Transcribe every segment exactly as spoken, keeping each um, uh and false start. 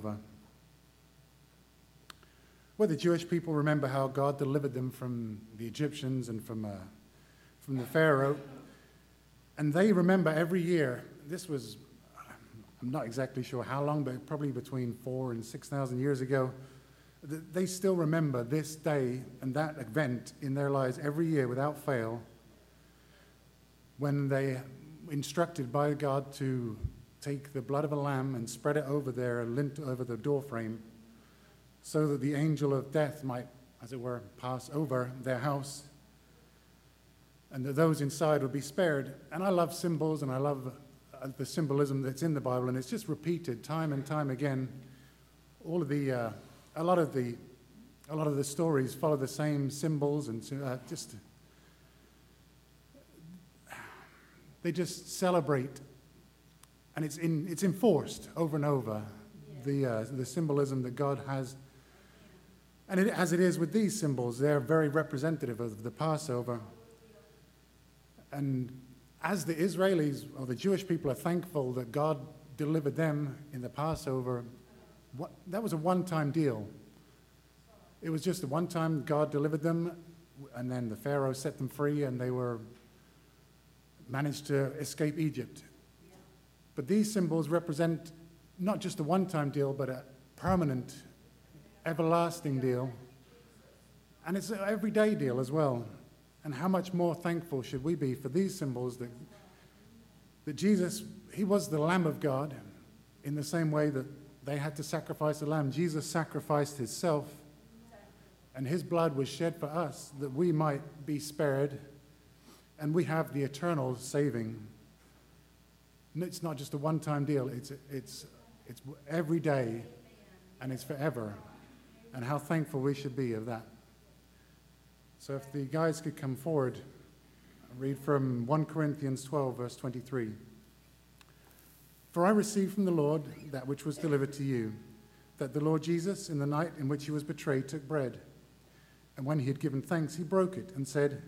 Passover. Well, the Jewish people remember how God delivered them from the Egyptians and from, uh, from the Pharaoh. And they remember every year, this was, I'm not exactly sure how long, but probably between four and six thousand years ago, that they still remember this day and that event in their lives every year without fail, when they instructed by God to take the blood of a lamb and spread it over their lint, over the doorframe, so that the angel of death might, as it were, pass over their house, and that those inside would be spared. And I love symbols, and I love uh, the symbolism that's in the Bible, and it's just repeated time and time again. All of the, uh, a lot of the, a lot of the stories follow the same symbols, and uh, just they just celebrate, and it's in, it's enforced over and over, the uh, the symbolism that God has. And it, as it is with these symbols, they're very representative of the Passover. And as the Israelis, or the Jewish people, are thankful that God delivered them in the Passover, what, that was a one-time deal. It was just the one time God delivered them, and then the Pharaoh set them free, and they were managed to escape Egypt. But these symbols represent not just a one-time deal, but a permanent, everlasting deal. And it's an everyday deal as well. And how much more thankful should we be for these symbols that, that Jesus, he was the Lamb of God in the same way that they had to sacrifice a lamb. Jesus sacrificed himself, and his blood was shed for us that we might be spared, and we have the eternal saving. And it's not just a one-time deal, it's, it's, it's every day, and it's forever. And how thankful we should be of that. So if the guys could come forward, I'll read from First Corinthians twelve, verse twenty-three. For I received from the Lord that which was delivered to you, that the Lord Jesus, in the night in which he was betrayed, took bread. And when he had given thanks, he broke it and said,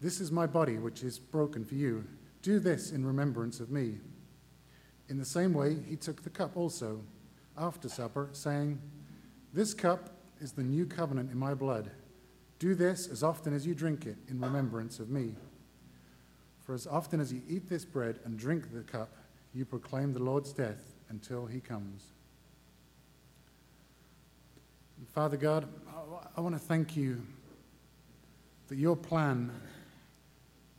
This is my body, which is broken for you. Do this in remembrance of me. In the same way, he took the cup also, after supper, saying, This cup is the new covenant in my blood. Do this as often as you drink it in remembrance of me. For as often as you eat this bread and drink the cup, you proclaim the Lord's death until he comes. And Father God, I want to thank you that your plan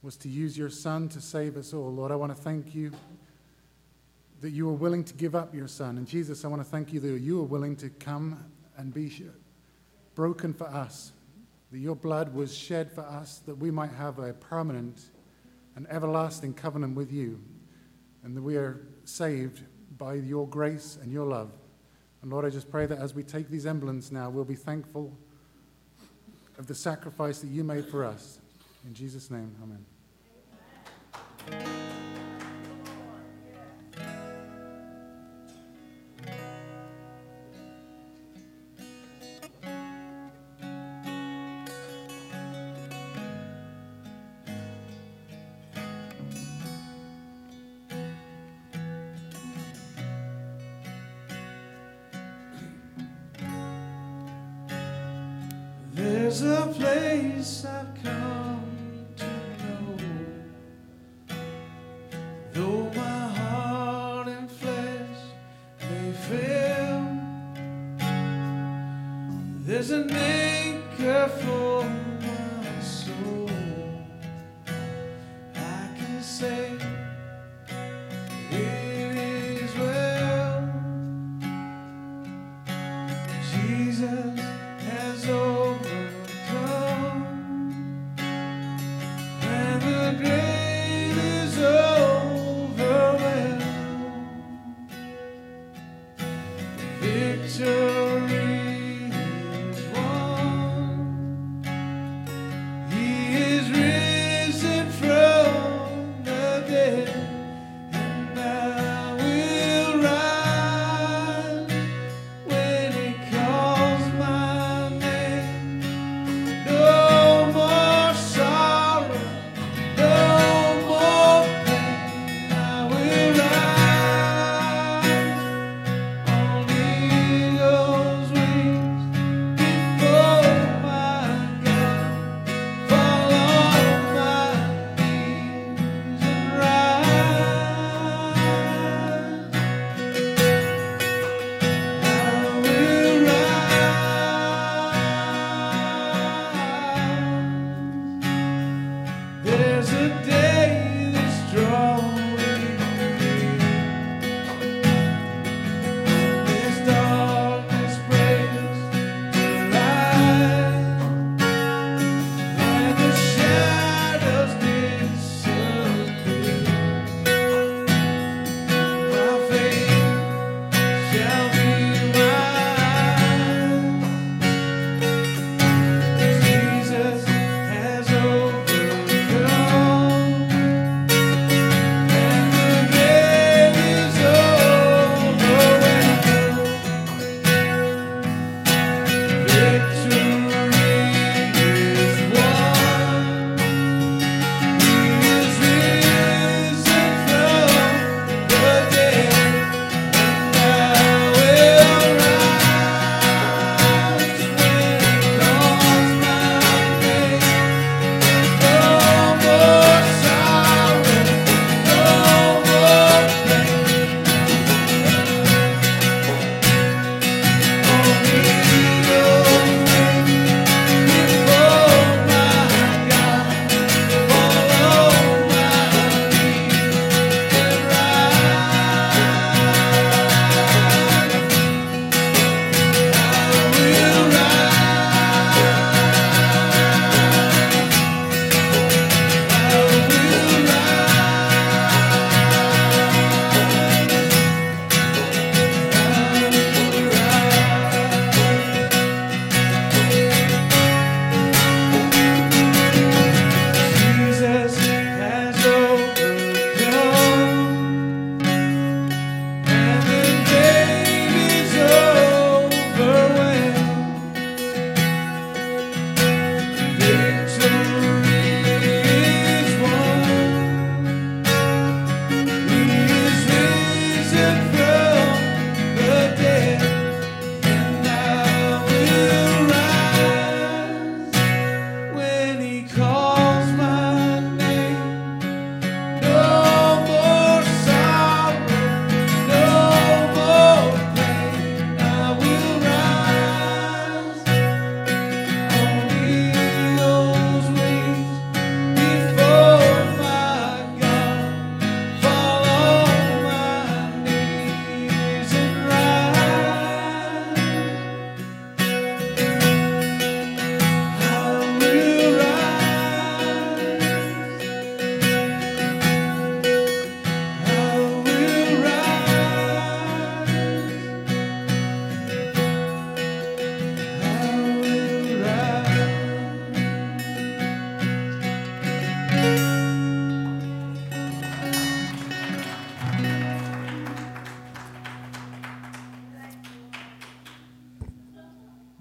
was to use your Son to save us all. Lord, I want to thank you that you were willing to give up your Son. And Jesus, I want to thank you that you were willing to come and be broken for us, that your blood was shed for us, that we might have a permanent and everlasting covenant with you, and that we are saved by your grace and your love. And Lord, I just pray that as we take these emblems now, we'll be thankful of the sacrifice that you made for us. In Jesus' name, amen. Amen. There's a place I've come to know, though my heart and flesh may fail, there's an anchor for my soul. I can say it is well. Jesus has overcome. Only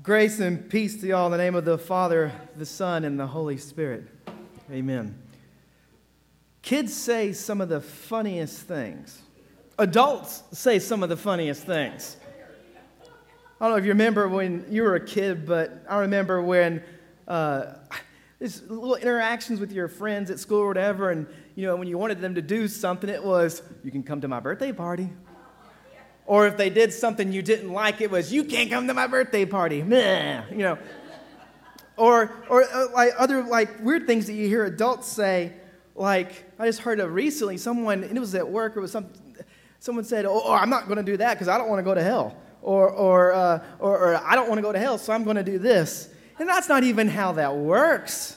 Grace and peace to y'all in the name of the Father, the Son, and the Holy Spirit. Amen. Kids say some of the funniest things. Adults say some of the funniest things. I don't know if you remember when you were a kid, but I remember when uh, this little interactions with your friends at school or whatever, and you know when you wanted them to do something, it was, you can come to my birthday party. Or if they did something you didn't like, it was, you can't come to my birthday party. Meh, you know. Or or uh, like other like weird things that you hear adults say, like I just heard of recently someone, and it was at work or was some someone said, "Oh, oh I'm not going to do that because I don't want to go to hell." Or or, uh, or or I don't want to go to hell, so I'm going to do this. And that's not even how that works.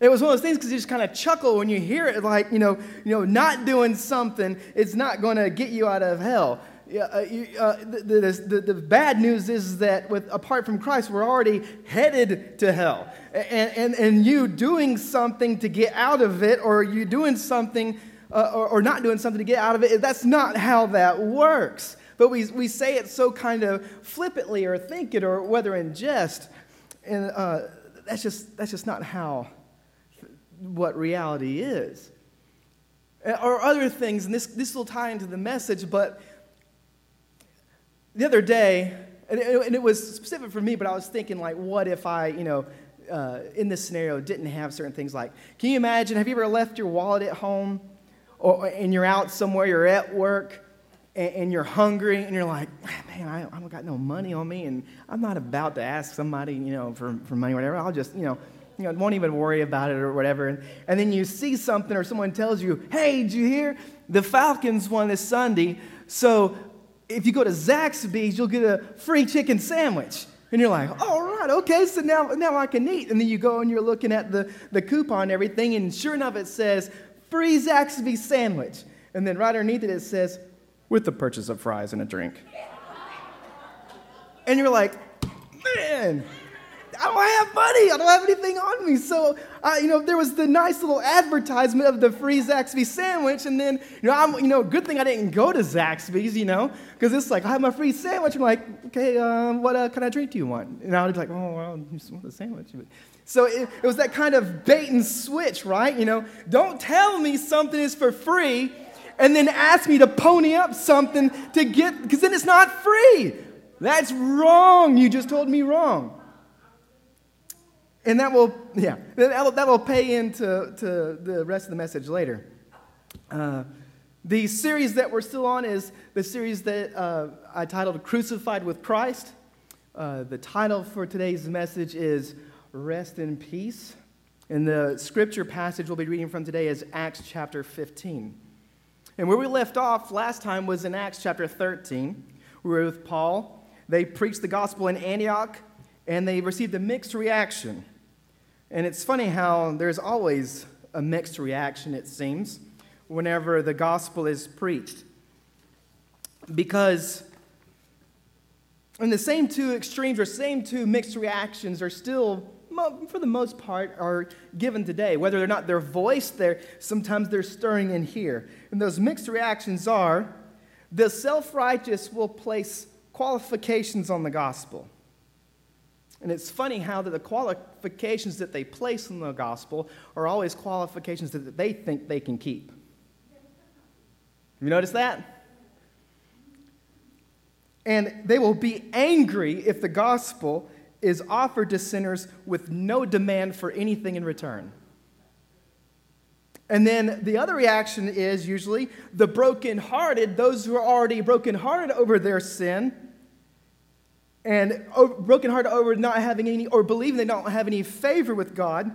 It was one of those things because you just kind of chuckle when you hear it, like, you know, you know, not doing something, it's not going to get you out of hell. Uh, you, uh, the, the, the bad news is that with apart from Christ, we're already headed to hell. And, and, and you doing something to get out of it, or you doing something uh, or, or not doing something to get out of it, that's not how that works. But we we say it so kind of flippantly or think it or whether in jest. And uh, that's just that's just not how what reality is. Or other things, and this, this will tie into the message, but the other day, and it, and it was specific for me, but I was thinking, like, what if I, you know, uh, in this scenario, didn't have certain things like, can you imagine, have you ever left your wallet at home, or and you're out somewhere, you're at work, and, and you're hungry, and you're like, man, I don't, I don't got no money on me, and I'm not about to ask somebody, you know, for, for money or whatever, I'll just, you know, You know, won't even worry about it or whatever. And, and then you see something or someone tells you, hey, did you hear? The Falcons won this Sunday. So if you go to Zaxby's, you'll get a free chicken sandwich. And you're like, all right, okay, so now, now I can eat. And then you go and you're looking at the, the coupon and everything. And sure enough, it says, free Zaxby's sandwich. And then right underneath it, it says, with the purchase of fries and a drink. And you're like, man, I don't have money. I don't have anything on me. So, uh, you know, there was the nice little advertisement of the free Zaxby sandwich. And then, you know, I'm, you know, good thing I didn't go to Zaxby's, you know, because it's like, I have my free sandwich. I'm like, okay, um, what uh, kind of drink do you want? And I would be like, oh, well, I just want the sandwich. So it, it was that kind of bait and switch, right? You know, don't tell me something is for free and then ask me to pony up something to get, because then it's not free. That's wrong. You just told me wrong. And that will, yeah, that will, that will pay into to the rest of the message later. Uh, the series that we're still on is the series that uh, I titled Crucified with Christ. Uh, the title for today's message is Rest in Peace. And the scripture passage we'll be reading from today is Acts chapter fifteen. And where we left off last time was in Acts chapter thirteen. We were with Paul. They preached the gospel in Antioch, and they received a mixed reaction. And it's funny how there's always a mixed reaction, it seems, whenever the gospel is preached. Because in the same two extremes or same two mixed reactions are still, for the most part, are given today. Whether or not they're voiced, they're, sometimes they're stirring in here. And those mixed reactions are, the self-righteous will place qualifications on the gospel. And it's funny how that the qualifications that they place in the gospel are always qualifications that they think they can keep. You notice that? And they will be angry if the gospel is offered to sinners with no demand for anything in return. And then the other reaction is usually the brokenhearted, those who are already brokenhearted over their sin, and brokenhearted over not having any, or believing they don't have any favor with God,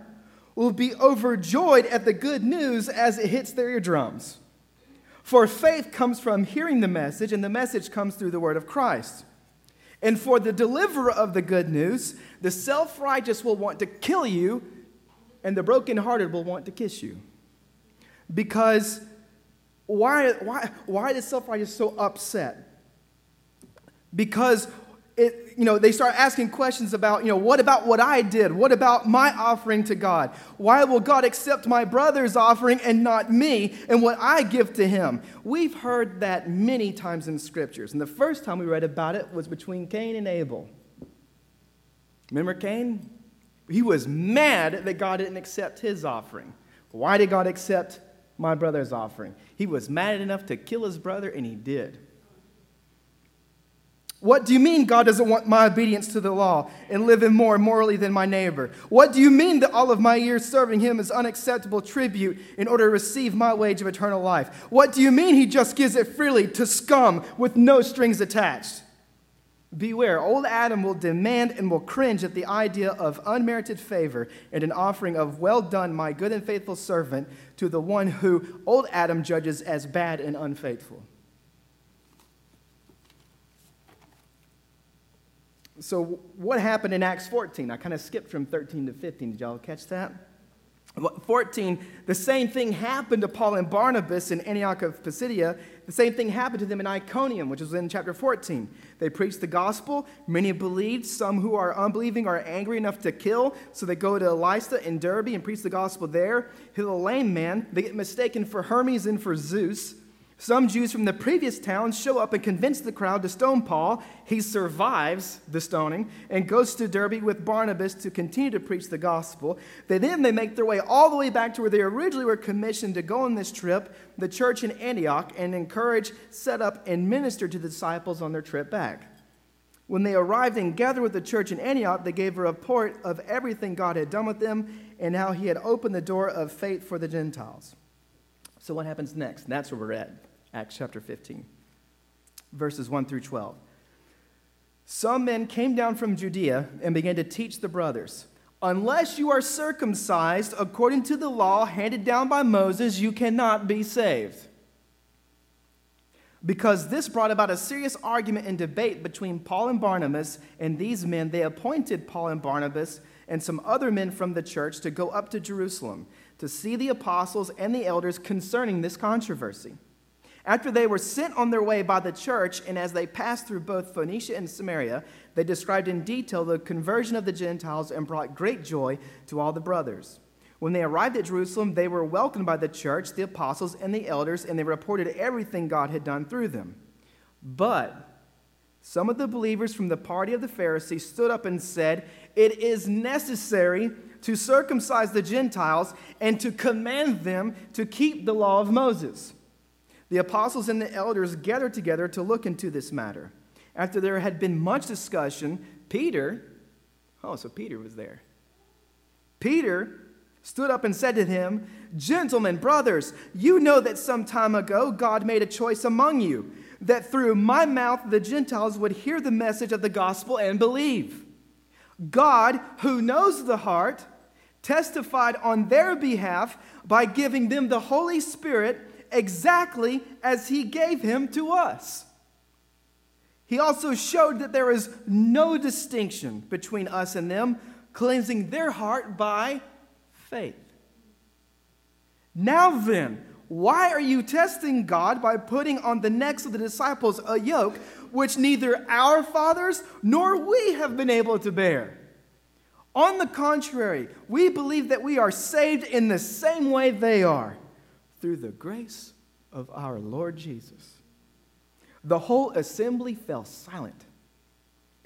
will be overjoyed at the good news as it hits their eardrums. For faith comes from hearing the message, and the message comes through the word of Christ. And for the deliverer of the good news, the self-righteous will want to kill you, and the brokenhearted will want to kiss you. Because why, why, why is self-righteous so upset? Because It, you know, they start asking questions about, you know, what about what I did? What about my offering to God? Why will God accept my brother's offering and not me and what I give to him? We've heard that many times in scriptures. And the first time we read about it was between Cain and Abel. Remember Cain? He was mad that God didn't accept his offering. Why did God accept my brother's offering? He was mad enough to kill his brother, and he did. What do you mean God doesn't want my obedience to the law and living more immorally than my neighbor? What do you mean that all of my years serving him is unacceptable tribute in order to receive my wage of eternal life? What do you mean he just gives it freely to scum with no strings attached? Beware, old Adam will demand and will cringe at the idea of unmerited favor and an offering of, well done, my good and faithful servant, to the one who old Adam judges as bad and unfaithful. So what happened in Acts fourteen? I kind of skipped from thirteen to fifteen. Did y'all catch that? fourteen, the same thing happened to Paul and Barnabas in Antioch of Pisidia. The same thing happened to them in Iconium, which was in chapter fourteen. They preached the gospel. Many believed. Some who are unbelieving are angry enough to kill. So they go to Lystra and Derbe and preach the gospel there. Heal a lame man. They get mistaken for Hermes and for Zeus. Some Jews from the previous towns show up and convince the crowd to stone Paul. He survives the stoning and goes to Derbe with Barnabas to continue to preach the gospel. They then they make their way all the way back to where they originally were commissioned to go on this trip, the church in Antioch, and encourage, set up, and minister to the disciples on their trip back. When they arrived and gathered with the church in Antioch, they gave a report of everything God had done with them and how he had opened the door of faith for the Gentiles. So what happens next? And that's where we're at. Acts chapter fifteen, verses one through twelve. Some men came down from Judea and began to teach the brothers, unless you are circumcised according to the law handed down by Moses, you cannot be saved. Because this brought about a serious argument and debate between Paul and Barnabas and these men, they appointed Paul and Barnabas and some other men from the church to go up to Jerusalem to see the apostles and the elders concerning this controversy. After they were sent on their way by the church, and as they passed through both Phoenicia and Samaria, they described in detail the conversion of the Gentiles and brought great joy to all the brothers. When they arrived at Jerusalem, they were welcomed by the church, the apostles, and the elders, and they reported everything God had done through them. But some of the believers from the party of the Pharisees stood up and said, "It is necessary to circumcise the Gentiles and to command them to keep the law of Moses." The apostles and the elders gathered together to look into this matter. After there had been much discussion, Peter, oh, so Peter was there. Peter stood up and said to them, "Gentlemen, brothers, you know that some time ago God made a choice among you, that through my mouth the Gentiles would hear the message of the gospel and believe. God, who knows the heart, testified on their behalf by giving them the Holy Spirit exactly as he gave him to us. He also showed that there is no distinction between us and them, cleansing their heart by faith. Now then, why are you testing God by putting on the necks of the disciples a yoke which neither our fathers nor we have been able to bear? On the contrary, we believe that we are saved in the same way they are, through the grace of our Lord Jesus." The whole assembly fell silent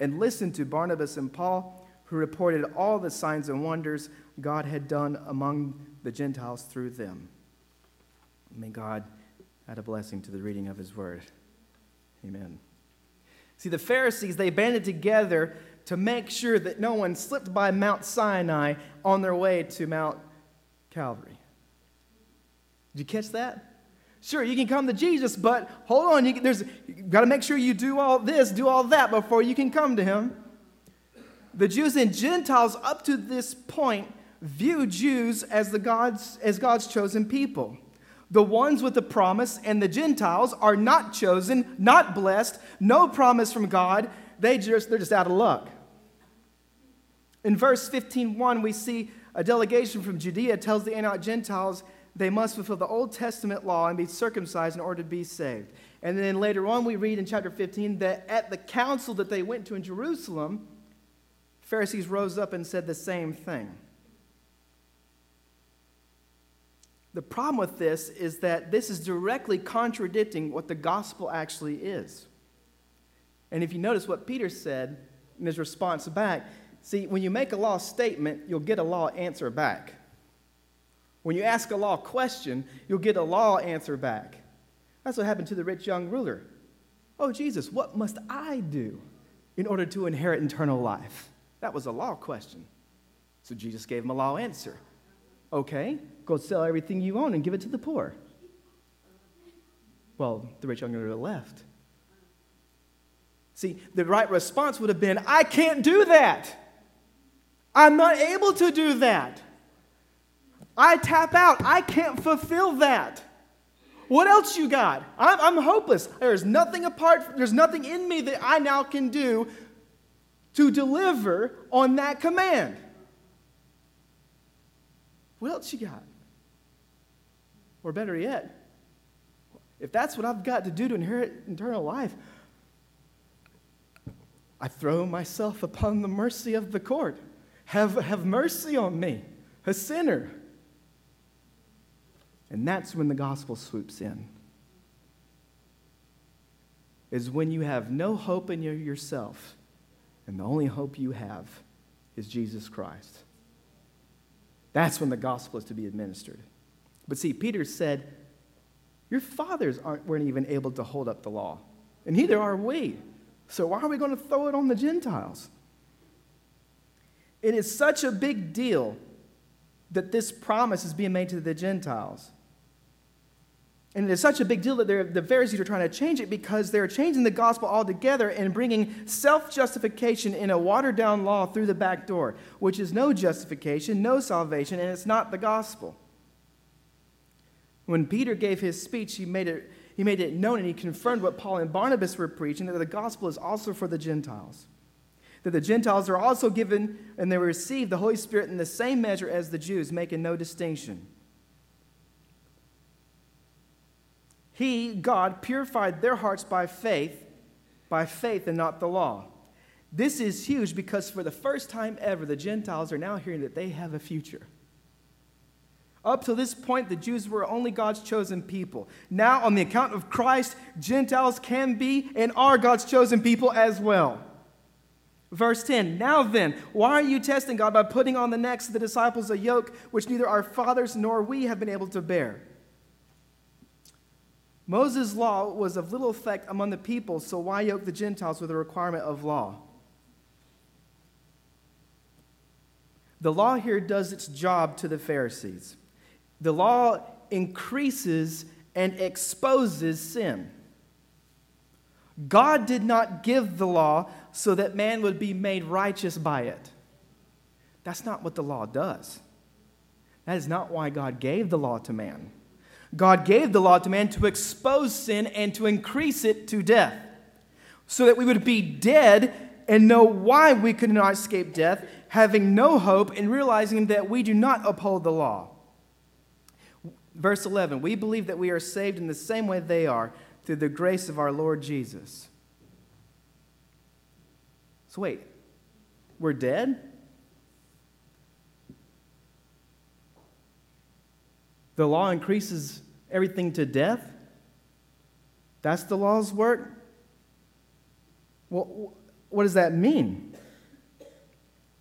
and listened to Barnabas and Paul, who reported all the signs and wonders God had done among the Gentiles through them. May God add a blessing to the reading of his word. Amen. See, the Pharisees, they banded together to make sure that no one slipped by Mount Sinai on their way to Mount Calvary. Did you catch that? Sure, you can come to Jesus, but hold on. You, can, there's, you got to make sure you do all this, do all that before you can come to him. The Jews and Gentiles up to this point view Jews as, the God's, as God's chosen people. The ones with the promise and the Gentiles are not chosen, not blessed, no promise from God. They just, they're just out of luck. In verse fifteen one, we see a delegation from Judea tells the Antioch Gentiles, they must fulfill the Old Testament law and be circumcised in order to be saved. And then later on we read in chapter fifteen that at the council that they went to in Jerusalem, Pharisees rose up and said the same thing. The problem with this is that this is directly contradicting what the gospel actually is. And if you notice what Peter said in his response back, See, when you make a law statement, you'll get a law answer back. When you ask a law question, you'll get a law answer back. That's what happened to the rich young ruler. Oh, Jesus, what must I do in order to inherit eternal life? That was a law question. So Jesus gave him a law answer. Okay, go sell everything you own and give it to the poor. Well, the rich young ruler left. See, the right response would have been, I can't do that. I'm not able to do that. I tap out. I can't fulfill that. What else you got? I'm, I'm hopeless. There's nothing apart, there's nothing in me that I now can do to deliver on that command. What else you got? Or better yet, if that's what I've got to do to inherit eternal life, I throw myself upon the mercy of the court. Have, have mercy on me, a sinner. And that's when the gospel swoops in. Is when you have no hope in yourself, and the only hope you have is Jesus Christ. That's when the gospel is to be administered. But see, Peter said, your fathers aren't, weren't even able to hold up the law, and neither are we. So why are we going to throw it on the Gentiles? It is such a big deal that this promise is being made to the Gentiles. And it is such a big deal that the Pharisees are trying to change it because they're changing the gospel altogether and bringing self-justification in a watered-down law through the back door, which is no justification, no salvation, and it's not the gospel. When Peter gave his speech, he made it He made it known and he confirmed what Paul and Barnabas were preaching, that the gospel is also for the Gentiles. That the Gentiles are also given and they receive the Holy Spirit in the same measure as the Jews, making no distinction. He, God, purified their hearts by faith, by faith and not the law. This is huge because for the first time ever, the Gentiles are now hearing that they have a future. Up to this point, the Jews were only God's chosen people. Now, on the account of Christ, Gentiles can be and are God's chosen people as well. Verse ten, now then, why are you testing God by putting on the necks of the disciples a yoke which neither our fathers nor we have been able to bear? Moses' law was of little effect among the people, so why yoke the Gentiles with a requirement of law? The law here does its job to the Pharisees. The law increases and exposes sin. God did not give the law so that man would be made righteous by it. That's not what the law does. That is not why God gave the law to man. God gave the law to man to expose sin and to increase it to death, so that we would be dead and know why we could not escape death, having no hope and realizing that we do not uphold the law. Verse eleven, we believe that we are saved in the same way they are, through the grace of our Lord Jesus. So wait, we're dead? The law increases everything to death? That's the law's work? Well, what does that mean?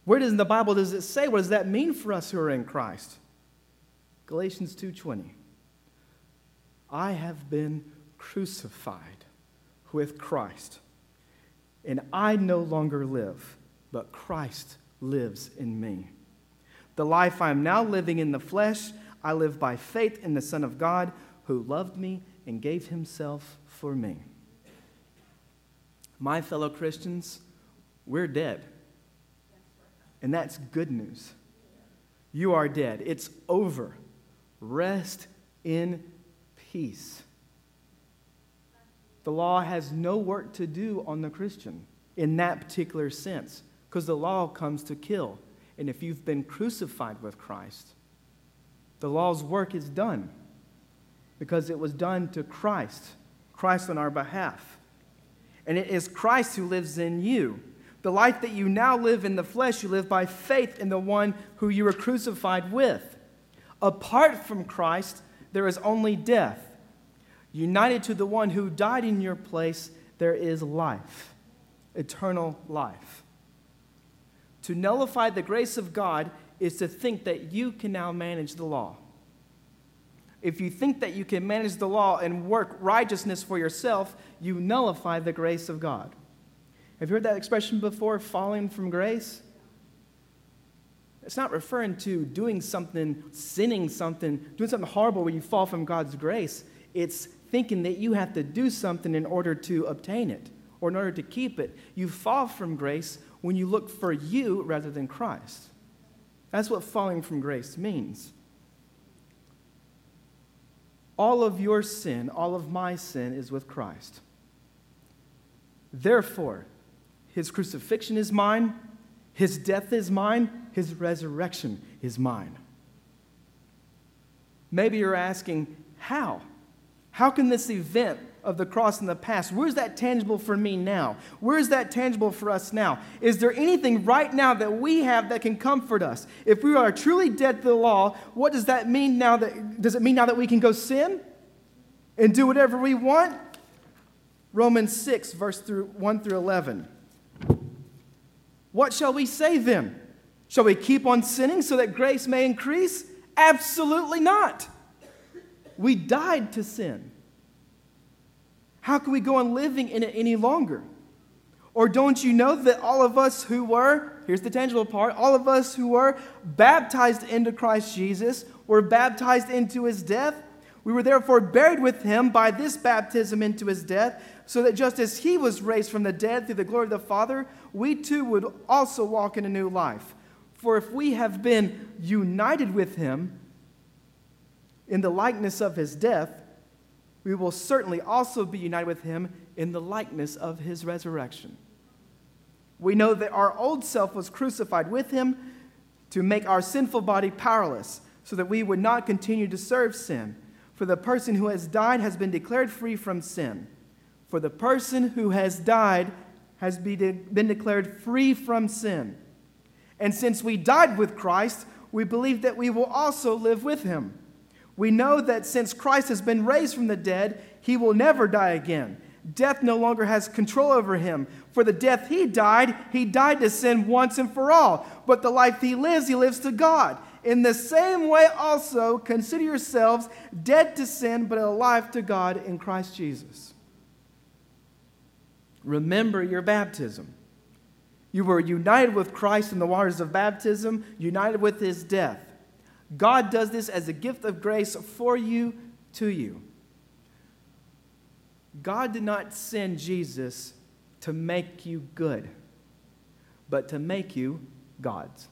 Where does in the Bible does it say? What does that mean for us who are in Christ? Galatians two twenty. I have been crucified with Christ, and I no longer live, but Christ lives in me. The life I am now living in the flesh, I live by faith in the Son of God, who loved me and gave himself for me. My fellow Christians, we're dead. And that's good news. You are dead. It's over. Rest in peace. The law has no work to do on the Christian in that particular sense, because the law comes to kill. And if you've been crucified with Christ, the law's work is done, because it was done to Christ, Christ on our behalf. And it is Christ who lives in you. The life that you now live in the flesh, you live by faith in the one who you were crucified with. Apart from Christ, there is only death. United to the one who died in your place, there is life, eternal life. To nullify the grace of God is to think that you can now manage the law. If you think that you can manage the law and work righteousness for yourself, you nullify the grace of God. Have you heard that expression before, falling from grace? It's not referring to doing something, sinning something, doing something horrible when you fall from God's grace. It's thinking that you have to do something in order to obtain it or in order to keep it. You fall from grace when you look for you rather than Christ. That's what falling from grace means. All of your sin, all of my sin is with Christ. Therefore, his crucifixion is mine, his death is mine, his resurrection is mine. Maybe you're asking, how? How can this event of the cross in the past, where's that tangible for me now? Where's that tangible for us now? Is there anything right now that we have that can comfort us? If we are truly dead to the law, what does that mean now? That, does it mean now that we can go sin and do whatever we want? Romans six, verse one through eleven. What shall we say then? Shall we keep on sinning so that grace may increase? Absolutely not. We died to sin. How can we go on living in it any longer? Or don't you know that all of us who were, here's the tangible part, all of us who were baptized into Christ Jesus were baptized into his death? We were therefore buried with him by this baptism into his death, so that just as he was raised from the dead through the glory of the Father, we too would also walk in a new life. For if we have been united with him in the likeness of his death, we will certainly also be united with him in the likeness of his resurrection. We know that our old self was crucified with him to make our sinful body powerless, so that we would not continue to serve sin. For the person who has died has been declared free from sin. For the person who has died has been declared free from sin. And since we died with Christ, we believe that we will also live with him. We know that since Christ has been raised from the dead, he will never die again. Death no longer has control over him. For the death he died, he died to sin once and for all. But the life he lives, he lives to God. In the same way also, consider yourselves dead to sin, but alive to God in Christ Jesus. Remember your baptism. You were united with Christ in the waters of baptism, united with his death. God does this as a gift of grace for you, to you. God did not send Jesus to make you good, but to make you God's.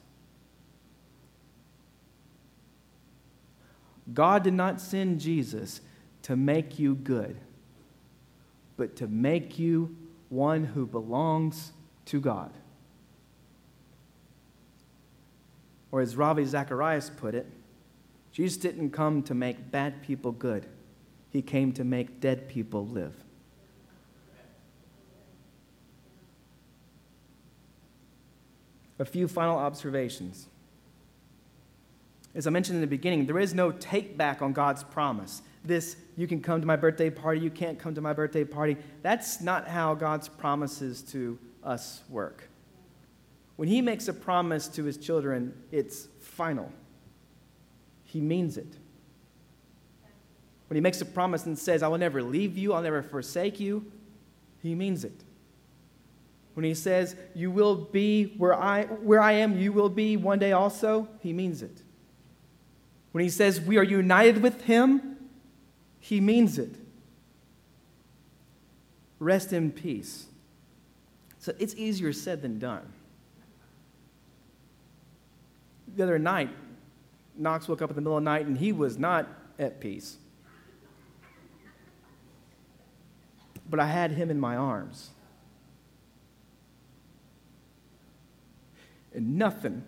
God did not send Jesus to make you good, but to make you one who belongs to God. Or as Ravi Zacharias put it, Jesus didn't come to make bad people good. He came to make dead people live. A few final observations. As I mentioned in the beginning, there is no take back on God's promise. This, you can come to my birthday party, you can't come to my birthday party. That's not how God's promises to us work. When he makes a promise to his children, it's final. He means it. When he makes a promise and says, I will never leave you, I'll never forsake you, he means it. When he says, you will be where I, where I am, you will be one day also, he means it. When he says we are united with him, he means it. Rest in peace. So it's easier said than done. The other night, Knox woke up in the middle of the night and he was not at peace. But I had him in my arms. And nothing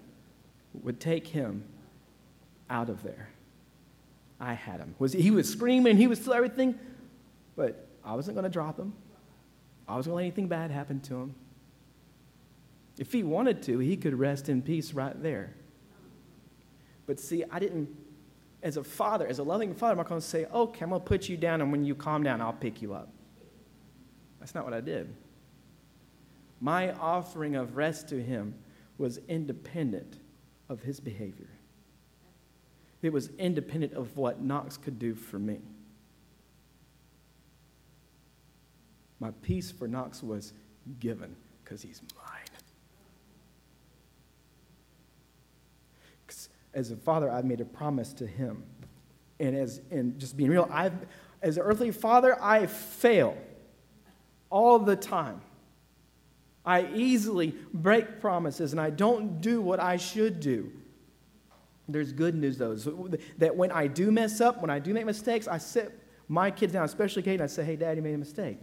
would take him out of there. I had him. Was, he was screaming, he was still everything, but I wasn't going to drop him. I wasn't going to let anything bad happen to him. If he wanted to, he could rest in peace right there. But see, I didn't, as a father, as a loving father, I'm not going to say, okay, I'm going to put you down, and when you calm down, I'll pick you up. That's not what I did. My offering of rest to him was independent of his behavior. It was independent of what Knox could do for me. My peace for Knox was given because he's mine. As a father, I've made a promise to him. And as and just being real, I've as an earthly father, I fail all the time. I easily break promises and I don't do what I should do. There's good news, though, that when I do mess up, when I do make mistakes, I sit my kids down, especially Kate, and I say, hey, Daddy made a mistake.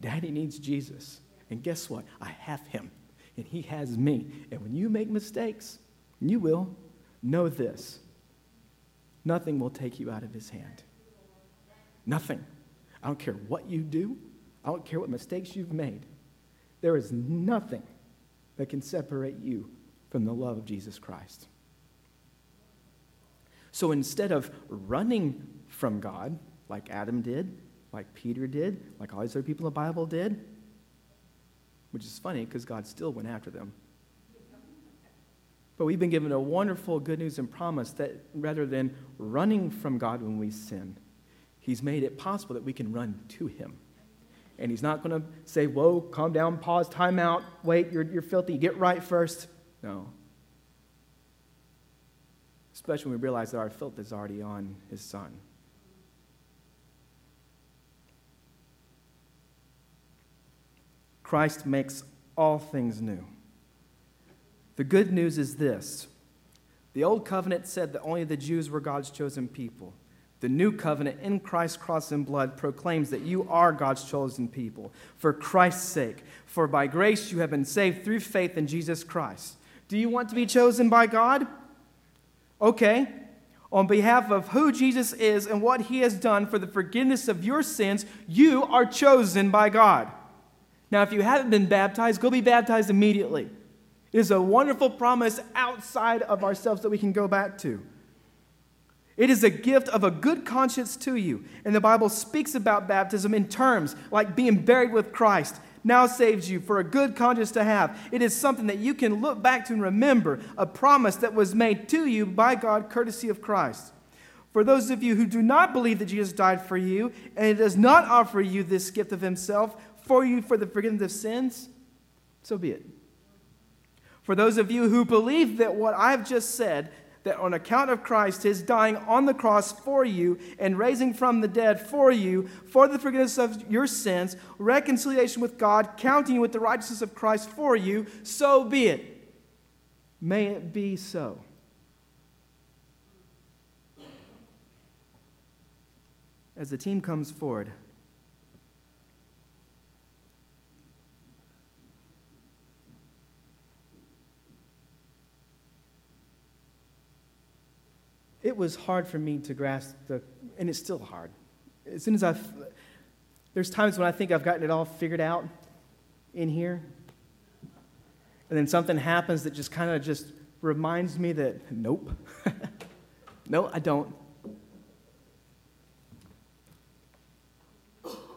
Daddy needs Jesus. And guess what? I have him, and he has me. And when you make mistakes, and you will, know this. Nothing will take you out of his hand. Nothing. I don't care what you do. I don't care what mistakes you've made. There is nothing that can separate you from the love of Jesus Christ. So instead of running from God, like Adam did, like Peter did, like all these other people in the Bible did, which is funny because God still went after them. But we've been given a wonderful good news and promise that rather than running from God when we sin, he's made it possible that we can run to him. And he's not going to say, whoa, calm down, pause, time out, wait, you're, you're filthy, get right first. No. Especially when we realize that our filth is already on his son. Christ makes all things new. The good news is this. The old covenant said that only the Jews were God's chosen people. The new covenant in Christ's cross and blood proclaims that you are God's chosen people for Christ's sake. For by grace you have been saved through faith in Jesus Christ. Do you want to be chosen by God? Okay, on behalf of who Jesus is and what he has done for the forgiveness of your sins, you are chosen by God. Now, if you haven't been baptized, go be baptized immediately. It is a wonderful promise outside of ourselves that we can go back to. It is a gift of a good conscience to you. And the Bible speaks about baptism in terms like being buried with Christ now saves you for a good conscience to have. It is something that you can look back to and remember, a promise that was made to you by God, courtesy of Christ. For those of you who do not believe that Jesus died for you and does not offer you this gift of himself for you for the forgiveness of sins, so be it. For those of you who believe that what I've just said, that on account of Christ, his dying on the cross for you and raising from the dead for you, for the forgiveness of your sins, reconciliation with God, counting you with the righteousness of Christ for you, so be it. May it be so. As the team comes forward, it was hard for me to grasp the, and it's still hard. As soon as I've, there's times when I think I've gotten it all figured out in here, and then something happens that just kind of just reminds me that, nope. No, I don't.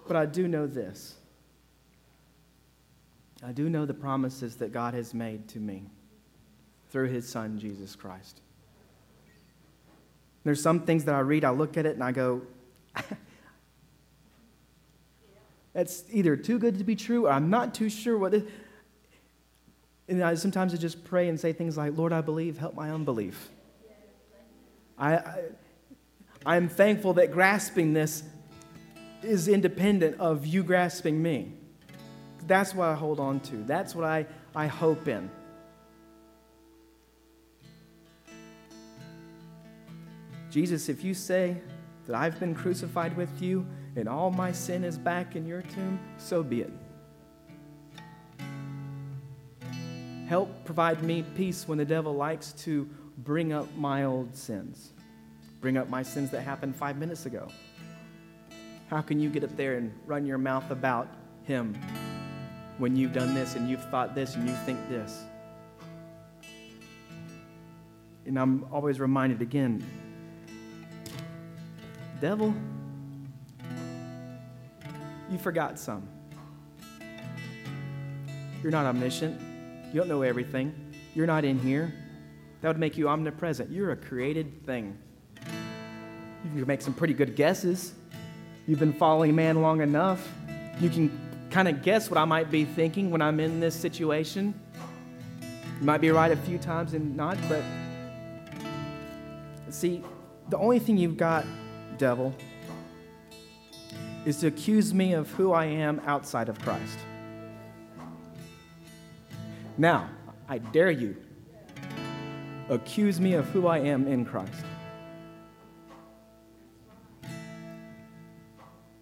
But I do know this. I do know the promises that God has made to me through his son, Jesus Christ. There's some things that I read, I look at it, and I go, that's either too good to be true, or I'm not too sure what it. And I sometimes I just pray and say things like, Lord, I believe, help my unbelief. I, I, I'm thankful that grasping this is independent of you grasping me. That's what I hold on to. That's what I, I hope in. Jesus, if you say that I've been crucified with you and all my sin is back in your tomb, so be it. Help provide me peace when the devil likes to bring up my old sins, bring up my sins that happened five minutes ago. How can you get up there and run your mouth about him when you've done this and you've thought this and you think this? And I'm always reminded again, devil, you forgot some. You're not omniscient. You don't know everything. You're not in here. That would make you omnipresent. You're a created thing. You can make some pretty good guesses. You've been following man long enough. You can kind of guess what I might be thinking when I'm in this situation. You might be right a few times and not, but see, the only thing you've got, devil, is to accuse me of who I am outside of Christ. Now, I dare you, accuse me of who I am in Christ.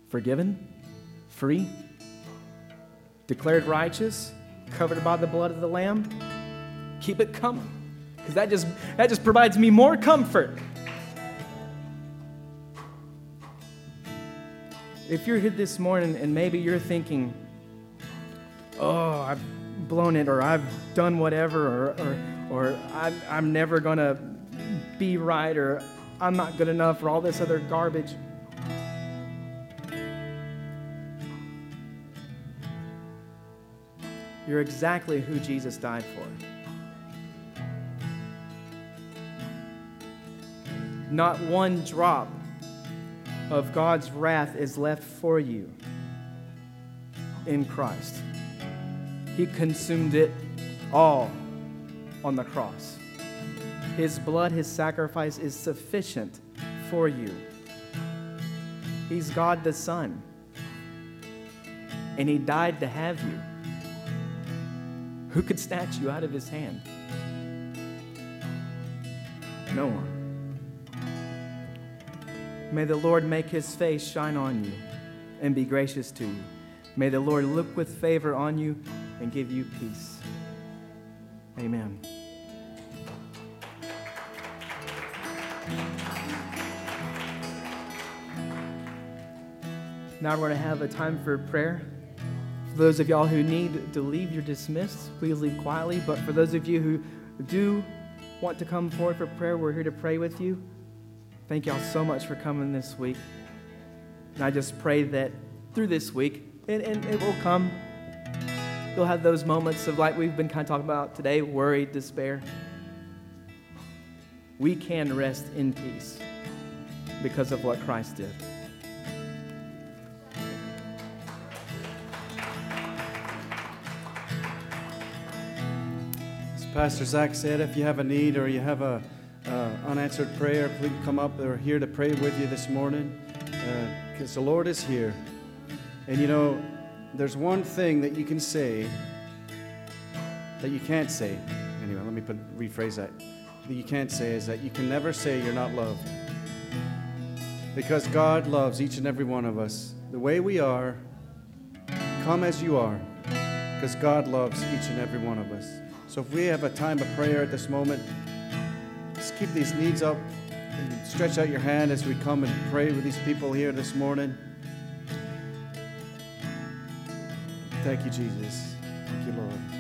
Forgiven, free, declared righteous, covered by the blood of the Lamb. Keep it coming, because that just, that just provides me more comfort. If you're here this morning and maybe you're thinking, oh, I've blown it, or I've done whatever, or or, or I'm, I'm never going to be right, or I'm not good enough, or all this other garbage. You're exactly who Jesus died for. Not one drop of God's wrath is left for you in Christ. He consumed it all on the cross. His blood, His sacrifice is sufficient for you. He's God the Son, and He died to have you. Who could snatch you out of His hand? No one. May the Lord make His face shine on you and be gracious to you. May the Lord look with favor on you and give you peace. Amen. Now we're going to have a time for prayer. For those of y'all who need to leave, you're dismissed. Please leave quietly. But for those of you who do want to come forward for prayer, we're here to pray with you. Thank y'all so much for coming this week. And I just pray that through this week, and, and it will come, you'll have those moments of, like we've been kind of talking about today, worry, despair. We can rest in peace because of what Christ did. As Pastor Zach said, if you have a need or you have a Uh, unanswered prayer, please come up. We're here to pray with you this morning because uh, the Lord is here. And you know, there's one thing that you can say that you can't say. Anyway, let me put, rephrase that. That you can't say is that you can never say you're not loved, because God loves each and every one of us the way we are. Come as you are, because God loves each and every one of us. So if we have a time of prayer at this moment, just keep these needs up and stretch out your hand as we come and pray with these people here this morning. Thank you, Jesus. Thank you, Lord.